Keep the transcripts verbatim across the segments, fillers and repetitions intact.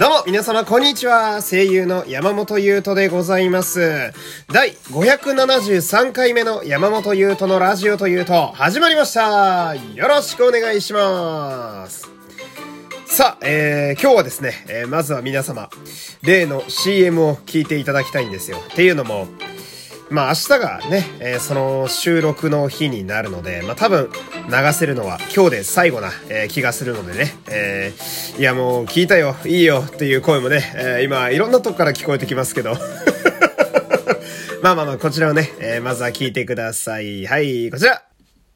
どうも皆様こんにちは、声優の山本優斗でございます。だいごひゃくななじゅうさんかいめの山本優斗のラジオというと始まりました。よろしくお願いします。さあ、えー、今日はですね、えー、まずは皆様例の シーエム を聞いていただきたいんですよ。っていうのもまあ明日がね、えー、その収録の日になるので、まあ多分流せるのは今日で最後な、えー、気がするのでね、えー、いやもう聞いたよ、いいよっていう声もね、えー、今いろんなとこから聞こえてきますけどまあまあまあこちらをね、えー、まずは聞いてください。はい、こちら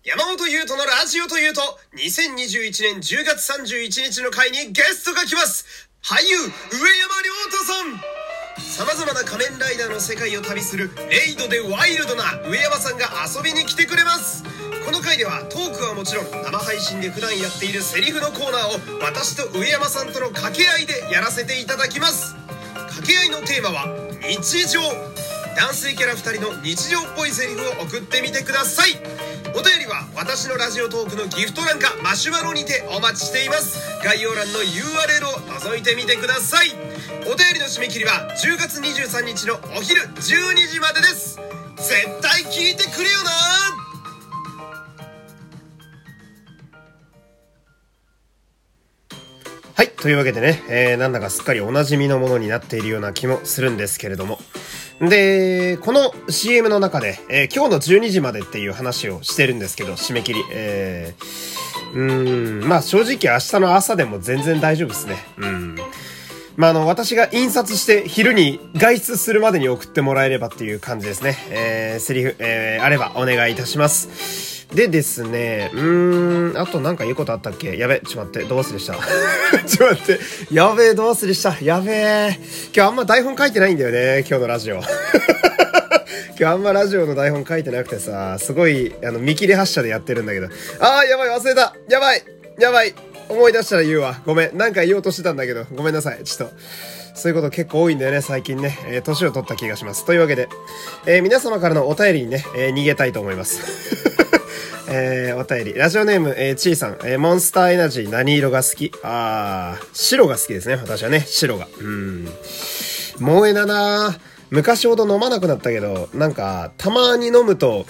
山本優斗のラジオというとにせんにじゅういちねんじゅうがつさんじゅういちにちの回にゲストが来ます。俳優上山亮太さん、様々な仮面ライダーの世界を旅するレイドでワイルドな上山さんが遊びに来てくれます。この回ではトークはもちろん生配信で普段やっているセリフのコーナーを私と上山さんとの掛け合いでやらせていただきます。掛け合いのテーマは日常、男性キャラふたりの日常っぽいセリフを送ってみてください。お便りは私のラジオトークのギフト欄かマシュマロにてお待ちしています。概要欄の ユーアールエル を覗いてみてください。お便りの締め切りはじゅうがつにじゅうさんにちのお昼じゅうにじまでです。絶対聞いてくれよな。はい、というわけでね、えー、なんだかすっかりおなじみのものになっているような気もするんですけれども、でこの シーエム の中で、えー、今日のじゅうにじまでっていう話をしてるんですけど、締め切り、えー、うーんまあ正直明日の朝でも全然大丈夫ですね。うんまあ、あの、私が印刷して昼に外出するまでに送ってもらえればっていう感じですね。えー、セリフ、えー、あればお願いいたします。でですね、うーん、あとなんか言うことあったっけ？やべ、ちょっと待って、どう忘れした。ちょっと待って、やべえ、どう忘れした。やべえ。今日あんま台本書いてないんだよね、今日のラジオ。今日あんまラジオの台本書いてなくてさ、すごい、あの、見切り発車でやってるんだけど。あー、やばい、忘れた。やばい、やばい。思い出したら言うわ。ごめん。なんか言おうとしてたんだけど。ごめんなさい。ちょっと。そういうこと結構多いんだよね、最近ね。えー、年を取った気がします。というわけで、えー、皆様からのお便りにね、えー、逃げたいと思います。えー、お便り。ラジオネーム、えー、ちーさん、えー。モンスターエナジー何色が好き？あー、白が好きですね。私はね、白が。うーん。萌えだなー。昔ほど飲まなくなったけど、なんか、たまに飲むと、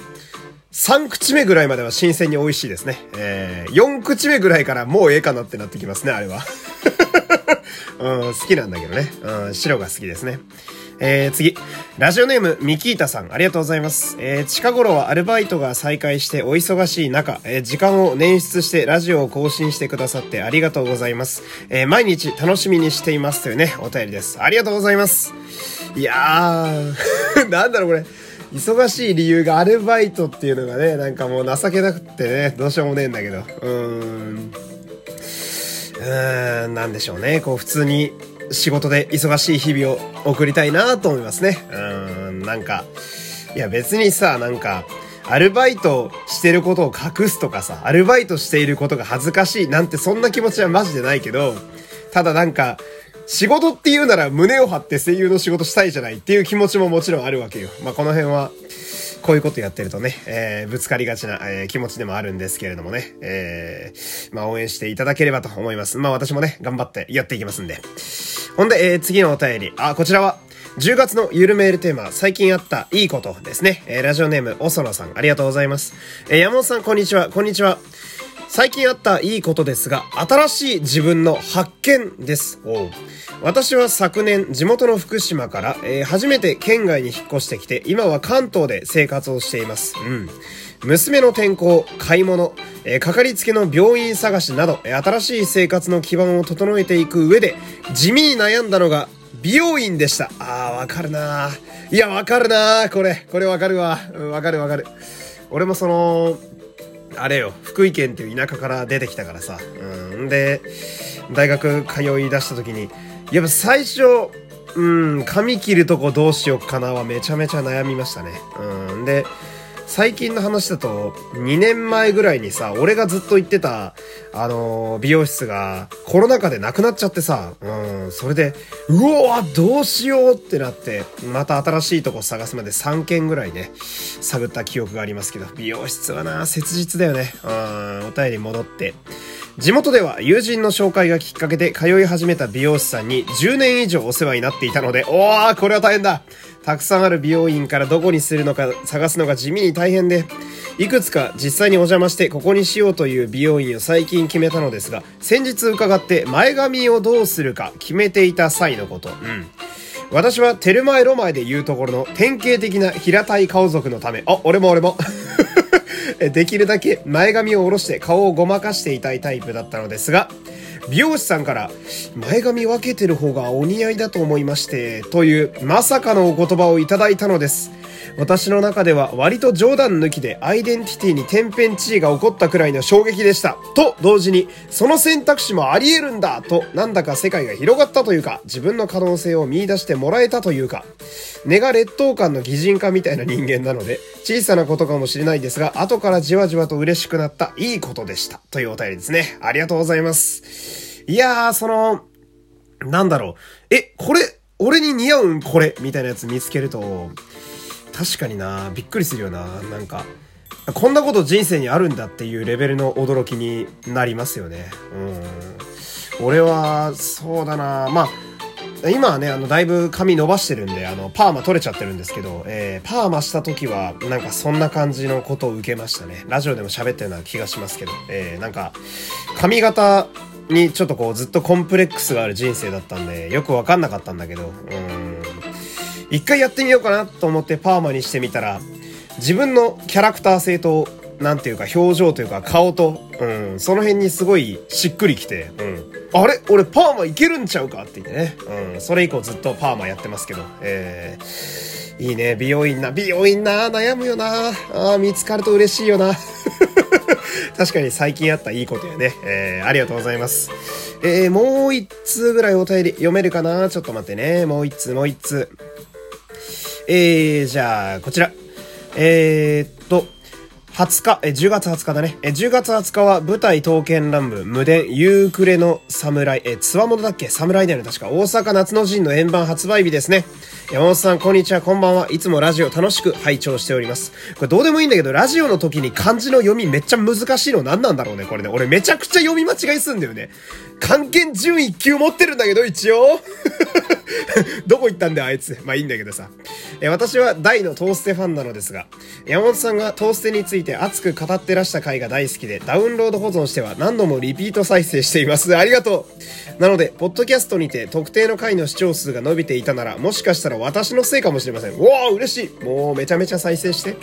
さんくちめぐらいまでは新鮮に美味しいですね。えー、よんくちめぐらいからもうええかなってなってきますね、あれは。うん、好きなんだけどね。うん、白が好きですね。えー、次。ラジオネーム、ミキータさん。ありがとうございます。えー、近頃はアルバイトが再開してお忙しい中、えー、時間を捻出してラジオを更新してくださってありがとうございます。えー、毎日楽しみにしていますというね、お便りです。ありがとうございます。いやー、なんだろうこれ。忙しい理由がアルバイトっていうのがね、なんかもう情けなくってね、どうしようもねえんだけど。うーん。うーん、なんでしょうね。こう、普通に仕事で忙しい日々を送りたいなと思いますね。うーん、なんか、いや別にさ、なんか、アルバイトしてることを隠すとかさ、アルバイトしていることが恥ずかしいなんてそんな気持ちはマジでないけど、ただなんか、仕事って言うなら胸を張って声優の仕事したいじゃないっていう気持ちももちろんあるわけよ。まあ、この辺はこういうことやってるとね、えー、ぶつかりがちな、えー、気持ちでもあるんですけれどもね、えー、まあ、応援していただければと思います。まあ、私もね頑張ってやっていきますんで。ほんで、えー、次のお便り、あこちらはじゅうがつのゆるメールテーマ、最近あったいいことですね。えー、ラジオネームおそらさん、ありがとうございます。えー、山本さんこんにちは。こんにちは。最近あったいいことですが、新しい自分の発見です。おう。私は昨年、地元の福島から、えー、初めて県外に引っ越してきて、今は関東で生活をしています。うん。娘の転校、買い物、えー、かかりつけの病院探しなど、新しい生活の基盤を整えていく上で、地味に悩んだのが、美容院でした。あー、わかるなー。いや、わかるなー。これ、これわかるわ。うん、わかるわかる。俺もその、あれよ、福井県っていう田舎から出てきたからさ、うんで大学通い出した時にやっぱ最初、うん、髪切るとこどうしよっかなはめちゃめちゃ悩みましたね。うんで最近の話だとにねんまえぐらいにさ、俺がずっと行ってたあのー、美容室がコロナ禍でなくなっちゃってさ、うんそれでうおーどうしようってなって、また新しいとこ探すまでさんけんぐらいね探った記憶がありますけど、美容室はな切実だよね。うんお便り戻って地元では友人の紹介がきっかけで通い始めた美容師さんにじゅうねん以上お世話になっていたので、おー、これは大変だ。たくさんある美容院からどこにするのか探すのが地味に大変で、いくつか実際にお邪魔してここにしようという美容院を最近決めたのですが、先日伺って前髪をどうするか決めていた際のこと。うん。私はテルマエロマエで言うところの典型的な平たい顔族のため、あ、俺も俺も。できるだけ前髪を下ろして顔をごまかしていたいタイプだったのですが、美容師さんから前髪分けてる方がお似合いだと思いましてというまさかのお言葉をいただいたのです。私の中では割と冗談抜きでアイデンティティに天変地異が起こったくらいの衝撃でしたと同時に、その選択肢もあり得るんだと、なんだか世界が広がったというか、自分の可能性を見出してもらえたというか、根が劣等感の擬人化みたいな人間なので、小さなことかもしれないですが後からじわじわと嬉しくなったいいことでしたというお便りですね。ありがとうございます。いやー、そのなんだろう、え、これ俺に似合うんこれみたいなやつ見つけると確かにな、びっくりするよな。なんかこんなこと人生にあるんだっていうレベルの驚きになりますよね。うん、俺はそうだな、まあ今はね、あのだいぶ髪伸ばしてるんで、あのパーマ取れちゃってるんですけど、えー、パーマした時はなんかそんな感じのことを受けましたね。ラジオでも喋ったような気がしますけど、えー、なんか髪型にちょっとこうずっとコンプレックスがある人生だったんでよく分かんなかったんだけど、うん、一回やってみようかなと思ってパーマにしてみたら、自分のキャラクター性となんていうか表情というか顔と、うん、その辺にすごいしっくりきて、うん、あれ俺パーマいけるんちゃうかって言ってね、うん、それ以降ずっとパーマやってますけど、えー、いいね、美容院な美容院な悩むよなあ、見つかると嬉しいよな確かに最近あったいいことやね、えー、ありがとうございます。えー、もう一通ぐらいお便り読めるかな、ちょっと待ってね、もう一通もう一通えー、じゃあこちら、えー、っとはつか、えじゅうがつはつかだね、えじゅうがつはつかは舞台刀剣乱舞無伝夕暮れの侍、えつわものだっけ、侍だよね確か、大阪夏の陣の円盤発売日ですね。山本さんこんにちは、こんばんは。いつもラジオ楽しく拝聴しております。これどうでもいいんだけど、ラジオの時に漢字の読みめっちゃ難しいの何なんだろうね、これね。俺めちゃくちゃ読み間違いすんだよね。漢検準一級持ってるんだけど一応どこ行ったんだよあいつ。まあいいんだけどさ、え私は大のトーステファンなのですが、山本さんがトーステについて熱く語ってらした回が大好きで、ダウンロード保存しては何度もリピート再生しています。ありがとう。なのでポッドキャストにて特定の回の視聴数が伸びていたなら、もしかしたら私のせいかもしれません。うわー嬉しい。もうめちゃめちゃ再生して。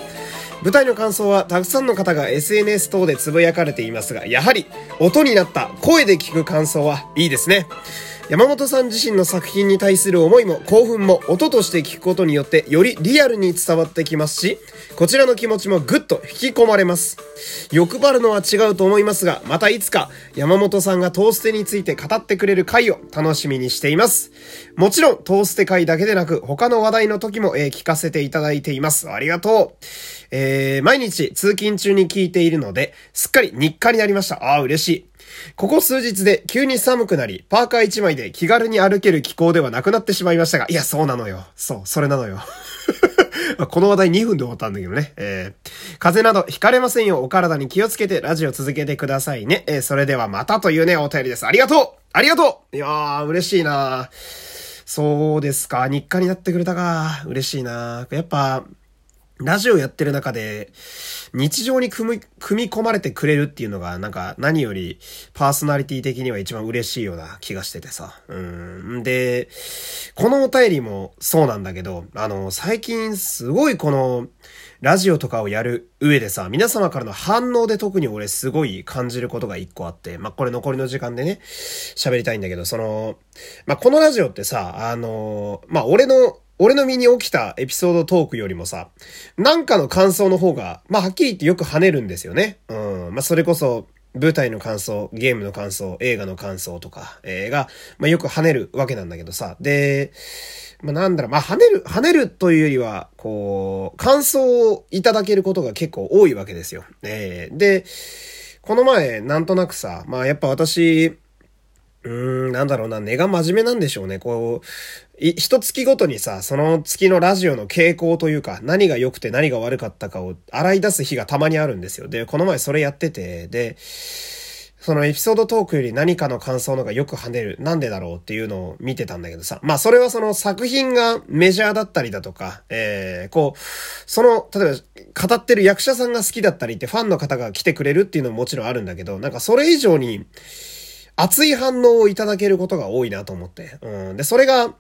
舞台の感想はたくさんの方が エスエヌエス 等でつぶやかれていますが、やはり音になった声で聞く感想はいいですね。山本さん自身の作品に対する思いも興奮も音として聞くことによってよりリアルに伝わってきますし、こちらの気持ちもぐっと引き込まれます。欲張るのは違うと思いますが、またいつか山本さんがトーステについて語ってくれる回を楽しみにしています。もちろんトーステ回だけでなく他の話題の時も、えー、聞かせていただいています。ありがとう。えー、毎日通勤中に聞いているので、すっかり日課になりました。あー嬉しい。ここ数日で急に寒くなり、パーカー一枚で気軽に歩ける気候ではなくなってしまいましたが、いやそうなのよ、そうそれなのよこの話題にふんで終わったんだけどね、えー、風邪などひかれませんよ。お体に気をつけてラジオ続けてくださいね、えー、それではまたというねお便りです。ありがとうありがとう。いやー嬉しいな。そうですか、日課になってくれたか。嬉しいな。やっぱラジオやってる中で日常に組み、組み込まれてくれるっていうのがなんか何よりパーソナリティ的には一番嬉しいような気がしててさ。うーん。で、このお便りもそうなんだけど、あの、最近すごいこのラジオとかをやる上でさ、皆様からの反応で特に俺すごい感じることが一個あって、まあ、これ残りの時間でね、喋りたいんだけど、その、まあ、このラジオってさ、あの、まあ、俺の俺の身に起きたエピソードトークよりもさ、なんかの感想の方が、まあはっきり言ってよく跳ねるんですよね。うん。まあそれこそ、舞台の感想、ゲームの感想、映画の感想とか、えー、が、まあよく跳ねるわけなんだけどさ。で、まあなんだろう、まあ跳ねる、跳ねるというよりは、こう、感想をいただけることが結構多いわけですよ。えー、で、この前、なんとなくさ、まあやっぱ私、うーん、なんだろうな、根が真面目なんでしょうね。こう、い、一月ごとにさ、その月のラジオの傾向というか、何が良くて何が悪かったかを洗い出す日がたまにあるんですよ。で、この前それやってて、で、そのエピソードトークより何かの感想のがよく跳ねる。なんでだろうっていうのを見てたんだけどさ。まあそれはその作品がメジャーだったりだとか、えー、こう、その、例えば語ってる役者さんが好きだったりってファンの方が来てくれるっていうのももちろんあるんだけど、なんかそれ以上に熱い反応をいただけることが多いなと思って。うん。で、それが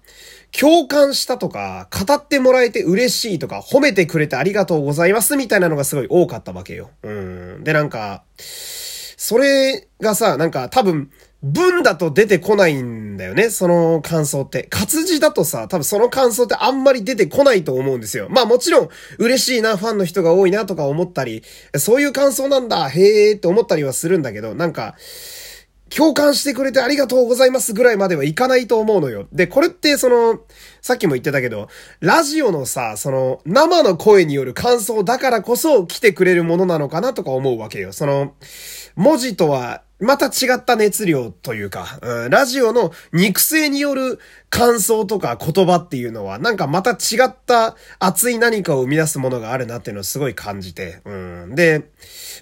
共感したとか、語ってもらえて嬉しいとか、褒めてくれてありがとうございますみたいなのがすごい多かったわけよ。うん。で、なんか、それがさ、なんか多分文だと出てこないんだよね、その感想って。活字だとさ、多分その感想ってあんまり出てこないと思うんですよ。まあもちろん嬉しいな、ファンの人が多いなとか思ったり、そういう感想なんだ、へーって思ったりはするんだけど、なんか共感してくれてありがとうございますぐらいまではいかないと思うのよ。で、これってその、さっきも言ってたけど、ラジオのさ、その、生の声による感想だからこそ来てくれるものなのかなとか思うわけよ。その、文字とは、また違った熱量というか、うん、ラジオの肉声による感想とか言葉っていうのはなんかまた違った熱い何かを生み出すものがあるなっていうのをすごい感じて、うん、で、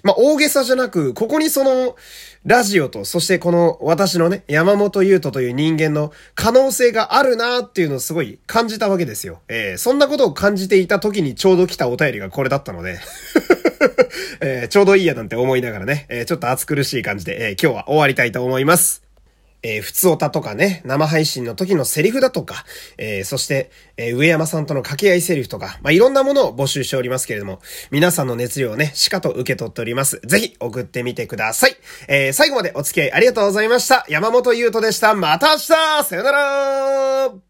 まあ、大げさじゃなくここにそのラジオとそしてこの私のね山本優斗という人間の可能性があるなーっていうのをすごい感じたわけですよ、えー、そんなことを感じていた時にちょうど来たお便りがこれだったので、えー、ちょうどいいやなんて思いながらね、えー、ちょっと暑苦しい感じで、えー今日は終わりたいと思います。えー、ふつおたとかね、生配信の時のセリフだとか、えー、そして、えー、上山さんとの掛け合いセリフとか、まあ、いろんなものを募集しておりますけれども、皆さんの熱量をね、しかと受け取っております。ぜひ送ってみてください。えー、最後までお付き合いありがとうございました。山本優斗でした。また明日！さよなら！